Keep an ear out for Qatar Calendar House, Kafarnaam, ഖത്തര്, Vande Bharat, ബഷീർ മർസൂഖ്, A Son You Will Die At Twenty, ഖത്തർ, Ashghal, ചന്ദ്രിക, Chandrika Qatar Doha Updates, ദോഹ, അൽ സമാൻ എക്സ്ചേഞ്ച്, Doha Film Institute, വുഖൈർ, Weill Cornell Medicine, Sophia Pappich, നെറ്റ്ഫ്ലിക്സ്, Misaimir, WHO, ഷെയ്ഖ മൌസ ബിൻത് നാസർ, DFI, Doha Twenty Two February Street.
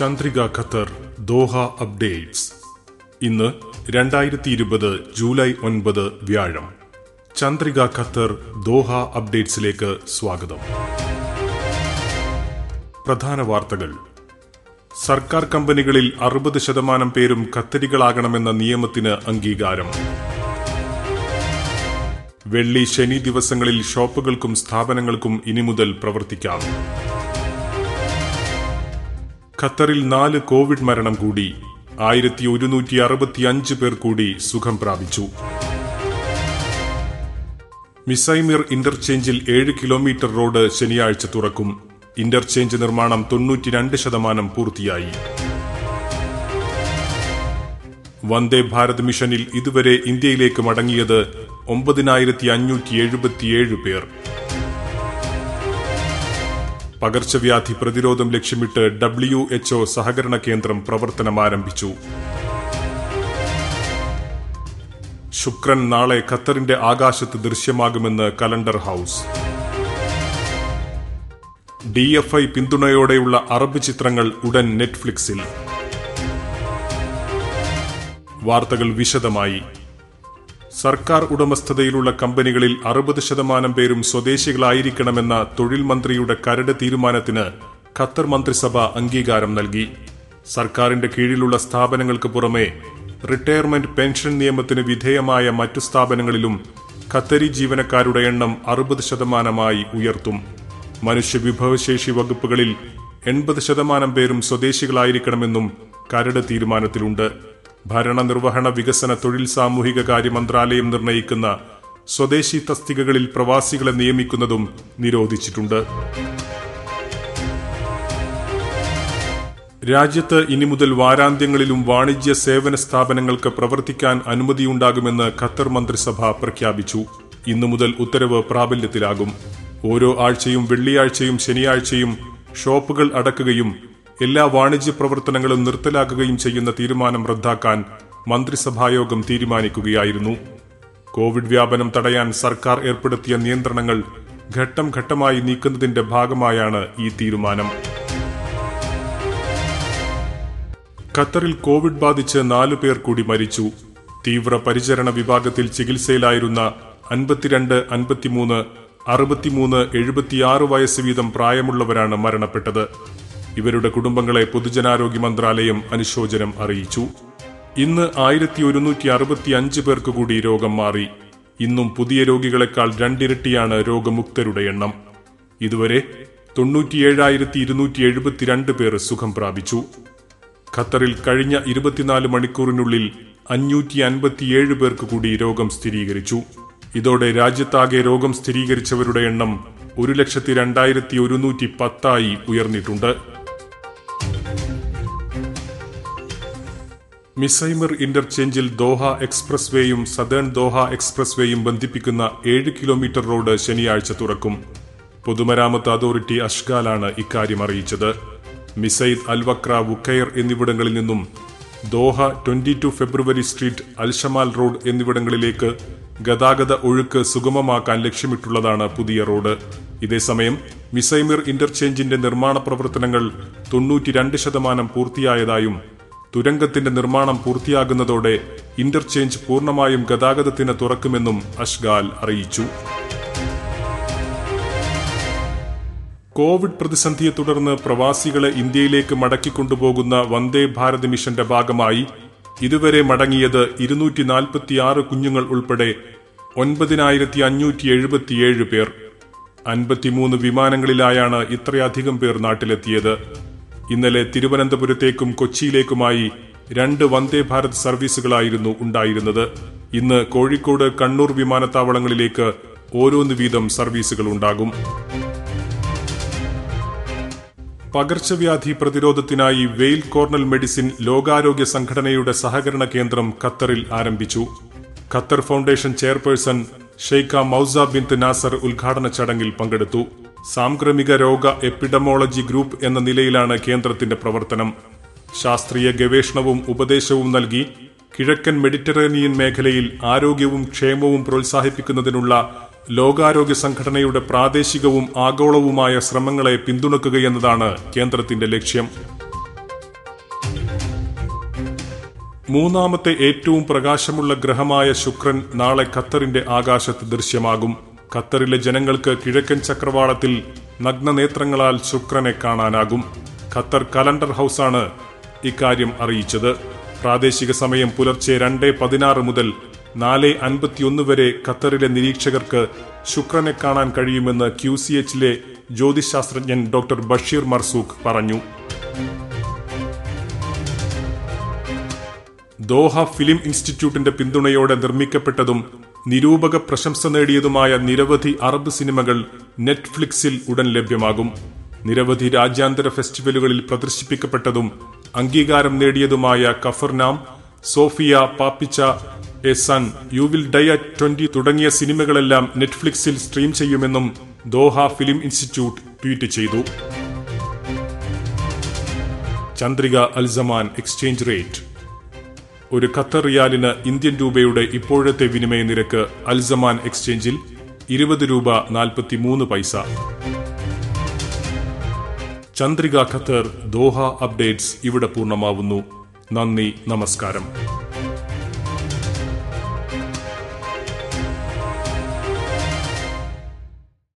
ചന്ദ്രിക ഖത്തർ ദോഹ updates. ഇന്ന് 2020 July 9 വ്യാഴം. ചന്ദ്രിക ഖത്തർ ദോഹ അപ്ഡേറ്റ്സിലേക്ക് സ്വാഗതം. പ്രധാന വാർത്തകൾ. സർക്കാർ കമ്പനികളിൽ 60% പേരും ഖത്തരികളാകണമെന്ന നിയമത്തിന് അംഗീകാരം. വെള്ളി ശനി ദിവസങ്ങളിൽ ഷോപ്പുകൾക്കും സ്ഥാപനങ്ങൾക്കും ഇനി മുതൽ പ്രവർത്തിക്കാം. ഖത്തറിൽ 4 കോവിഡ് മരണം കൂടി. 1165 പേർ കൂടി സുഖം പ്രാപിച്ചു. മിസൈമിർ ഇന്റർചേഞ്ചിൽ 7 കിലോമീറ്റർ റോഡ് ശനിയാഴ്ച തുറക്കും. ഇന്റർചേഞ്ച് നിർമ്മാണം 92% പൂർത്തിയായി. വന്ദേ ഭാരത് മിഷനിൽ ഇതുവരെ ഇന്ത്യയിലേക്ക് മടങ്ങിയത് 9,577 പേർ. പകർച്ചവ്യാധി പ്രതിരോധം ലക്ഷ്യമിട്ട് WHO സഹകരണ കേന്ദ്രം പ്രവർത്തനം ആരംഭിച്ചു. ശുക്രൻ നാളെ ഖത്തറിന്റെ ആകാശത്ത് ദൃശ്യമാകുമെന്ന് കലണ്ടർ ഹൌസ്. DFI പിന്തുണയോടെയുള്ള അറബ് ചിത്രങ്ങൾ ഉടൻ നെറ്റ്ഫ്ലിക്സിൽ. വാർത്തകൾ വിശദമായി. സർക്കാർ ഉടമസ്ഥതയിലുള്ള കമ്പനികളിൽ 60% പേരും സ്വദേശികളായിരിക്കണമെന്ന തൊഴിൽ മന്ത്രിയുടെ കരട് തീരുമാനത്തിന് ഖത്തർ മന്ത്രിസഭ അംഗീകാരം നൽകി. സർക്കാരിന്റെ കീഴിലുള്ള സ്ഥാപനങ്ങൾക്ക് പുറമെ റിട്ടയർമെന്റ് പെൻഷൻ നിയമത്തിന് വിധേയമായ മറ്റു സ്ഥാപനങ്ങളിലും ഖത്തരി ജീവനക്കാരുടെ എണ്ണം 60%-ആയി ഉയർത്തും. മനുഷ്യവിഭവശേഷി വകുപ്പുകളിൽ 80% പേരും സ്വദേശികളായിരിക്കണമെന്നും കരട് തീരുമാനത്തിലുണ്ട്. ഭരണനിർവഹണ വികസന തൊഴിൽ സാമൂഹിക കാര്യ മന്ത്രാലയം നിർണയിക്കുന്ന സ്വദേശി തസ്തികകളിൽ പ്രവാസികളെ നിയമിക്കുന്നതും നിരോധിച്ചിട്ടുണ്ട്. രാജ്യത്ത് ഇനി മുതൽ വാരാന്ത്യങ്ങളിലും വാണിജ്യ സേവന സ്ഥാപനങ്ങൾക്ക് പ്രവർത്തിക്കാൻ അനുമതിയുണ്ടാകുമെന്ന് ഖത്തർ മന്ത്രിസഭ പ്രഖ്യാപിച്ചു. ഇന്നു മുതൽ ഉത്തരവ് പ്രാബല്യത്തിലാകും. ഓരോ ആഴ്ചയും വെള്ളിയാഴ്ചയും ശനിയാഴ്ചയും ഷോപ്പുകൾ അടക്കുകയും എല്ലാ വാണിജ്യ പ്രവർത്തനങ്ങളും നിർത്തലാക്കുകയും ചെയ്യുന്ന തീരുമാനം റദ്ദാക്കാൻ മന്ത്രിസഭായോഗം തീരുമാനിക്കുകയായിരുന്നു. കോവിഡ് വ്യാപനം തടയാൻ സർക്കാർ ഏർപ്പെടുത്തിയ നിയന്ത്രണങ്ങൾ ഘട്ടം ഘട്ടമായി നീക്കുന്നതിന്റെ ഭാഗമായാണ് ഈ തീരുമാനം. ഖത്തറിൽ കോവിഡ് ബാധിച്ച് 4 പേർ കൂടി മരിച്ചു. തീവ്രപരിചരണ വിഭാഗത്തിൽ ചികിത്സയിലായിരുന്ന 52, 53, 63, 76 വയസ്സ് വീതം പ്രായമുള്ളവരാണ് മരണപ്പെട്ടത്. ഇവരുടെ കുടുംബങ്ങളെ പൊതുജനാരോഗ്യ മന്ത്രാലയം അനുശോചനം അറിയിച്ചു. ഇന്ന് 1165 പേർക്ക് കൂടി രോഗം മാറി. ഇന്നും പുതിയ രോഗികളെക്കാൾ 2 ഇരട്ടിയാണ് രോഗമുക്തരുടെ എണ്ണം. ഇതുവരെ 97,272 പേർ സുഖം പ്രാപിച്ചു. ഖത്തറിൽ കഴിഞ്ഞ 24 മണിക്കൂറിനുള്ളിൽ 557 പേർക്ക് കൂടി രോഗം സ്ഥിരീകരിച്ചു. ഇതോടെ രാജ്യത്താകെ രോഗം സ്ഥിരീകരിച്ചവരുടെ എണ്ണം 1,02,110 ഉയർന്നിട്ടുണ്ട്. മിസൈമിർ ഇന്റർചേഞ്ചിൽ ദോഹ എക്സ്പ്രസ് വേയും സദേൺ ദോഹ എക്സ്പ്രസ് വേയും ബന്ധിപ്പിക്കുന്ന 7 കിലോമീറ്റർ റോഡ് ശനിയാഴ്ച തുറക്കും. പൊതുമരാമത്ത് അതോറിറ്റി അഷ്ഗാലാണ് ഇക്കാര്യം അറിയിച്ചത്. മിസൈദ് അൽ വക്ര, വുഖൈർ എന്നിവിടങ്ങളിൽ നിന്നും ദോഹ 22 February street, Al Shamal road എന്നിവിടങ്ങളിലേക്ക് ഗതാഗത ഒഴുക്ക് സുഗമമാക്കാൻ ലക്ഷ്യമിട്ടുള്ളതാണ് പുതിയ റോഡ്. ഇതേസമയം മിസൈമിർ ഇന്റർചേഞ്ചിന്റെ നിർമ്മാണ പ്രവർത്തനങ്ങൾ 92% പൂർത്തിയായതായും തുരങ്കത്തിന്റെ നിർമ്മാണം പൂർത്തിയാകുന്നതോടെ ഇന്റർചേഞ്ച് പൂർണ്ണമായും ഗതാഗതത്തിന് തുറക്കുമെന്നും അഷ്ഗാൽ അറിയിച്ചു. കോവിഡ് പ്രതിസന്ധിയെ തുടർന്ന് പ്രവാസികളെ ഇന്ത്യയിലേക്ക് മടക്കിക്കൊണ്ടുപോകുന്ന വന്ദേ ഭാരത് മിഷന്റെ ഭാഗമായി ഇതുവരെ മടങ്ങിയത് 246 കുഞ്ഞുങ്ങൾ ഉൾപ്പെടെ 9,577 പേർ. 53 വിമാനങ്ങളിലായാണ് ഇത്രയധികം പേർ നാട്ടിലെത്തിയത്. ഇന്നലെ തിരുവനന്തപുരത്തേക്കും കൊച്ചിയിലേക്കുമായി 2 വന്ദേ ഭാരത് സർവീസുകളായിരുന്നു ഉണ്ടായിരുന്നത്. ഇന്ന് കോഴിക്കോട്, കണ്ണൂർ വിമാനത്താവളങ്ങളിലേക്ക് ഓരോന്ന് വീതം സർവീസുകളുണ്ടാകും. പകർച്ചവ്യാധി പ്രതിരോധത്തിനായി വെയിൽ കോർണൽ മെഡിസിൻ ലോകാരോഗ്യ സംഘടനയുടെ സഹകരണ കേന്ദ്രം ഖത്തറിൽ ആരംഭിച്ചു. ഖത്തർ foundation chairperson ഷെയ്ഖ മൌസ ബിൻത് നാസർ ഉദ്ഘാടന ചടങ്ങിൽ പങ്കെടുത്തു. സാംക്രമിക രോഗ എപ്പിഡമോളജി ഗ്രൂപ്പ് എന്ന നിലയിലാണ് കേന്ദ്രത്തിന്റെ പ്രവർത്തനം. ശാസ്ത്രീയ ഗവേഷണവും ഉപദേശവും നൽകി കിഴക്കൻ മെഡിറ്ററേനിയൻ മേഖലയിൽ ആരോഗ്യവും ക്ഷേമവും പ്രോത്സാഹിപ്പിക്കുന്നതിനുള്ള ലോകാരോഗ്യ സംഘടനയുടെ പ്രാദേശികവും ആഗോളവുമായ ശ്രമങ്ങളെ പിന്തുണക്കുകയെന്നതാണ് കേന്ദ്രത്തിന്റെ ലക്ഷ്യം. മൂന്നാമത്തെ ഏറ്റവും പ്രകാശമുള്ള ഗ്രഹമായ ശുക്രൻ നാളെ ഖത്തറിന്റെ ആകാശത്ത് ദൃശ്യമാകും. ഖത്തറിലെ ജനങ്ങൾക്ക് കിഴക്കൻ ചക്രവാളത്തിൽ നഗ്നനേത്രങ്ങളാൽ ശുക്രനെ കാണാനാകും. ഖത്തർ കലണ്ടർ ഹൌസാണ് ഇക്കാര്യം അറിയിച്ചത്. പ്രാദേശിക സമയം പുലർച്ചെ 2:16 മുതൽ 4:51 വരെ ഖത്തറിലെ നിരീക്ഷകർക്ക് ശുക്രനെ കാണാൻ കഴിയുമെന്ന് QCHലെ ജ്യോതിശാസ്ത്രജ്ഞൻ ഡോക്ടർ ബഷീർ മർസൂഖ് പറഞ്ഞു. ദോഹ ഫിലിം ഇൻസ്റ്റിറ്റ്യൂട്ടിന്റെ പിന്തുണയോടെ നിർമ്മിക്കപ്പെട്ടതും നിരൂപക പ്രശംസ നേടിയതുമായ നിരവധി അറബ് സിനിമകൾ നെറ്റ്ഫ്ലിക്സിൽ ഉടൻ ലഭ്യമാകും. നിരവധി രാജ്യാന്തര ഫെസ്റ്റിവലുകളിൽ പ്രദർശിപ്പിക്കപ്പെട്ടതും അംഗീകാരം നേടിയതുമായ Capernaum, Sofia Papicha, a son, you will die at 20 തുടങ്ങിയ സിനിമകളെല്ലാം നെറ്റ്ഫ്ലിക്സിൽ സ്ട്രീം ചെയ്യുമെന്നും ദോഹ ഫിലിം ഇൻസ്റ്റിറ്റ്യൂട്ട് ട്വീറ്റ് ചെയ്തു. ചന്ദ്രിക അൽ സമാൻ എക്സ്ചേഞ്ച് rate. ഒരു ഖത്തർ റിയാലിന് ഇന്ത്യൻ രൂപയുടെ ഇപ്പോഴത്തെ വിനിമയ നിരക്ക് അൽ സമാൻ എക്സ്ചേഞ്ചിൽ 20.43 രൂപ. ചന്ദ്രിക ഖത്തർ ദോഹ അപ്ഡേറ്റ്സ് ഇവിടെ പൂർണ്ണമാവുന്നു. നന്ദി, നമസ്കാരം.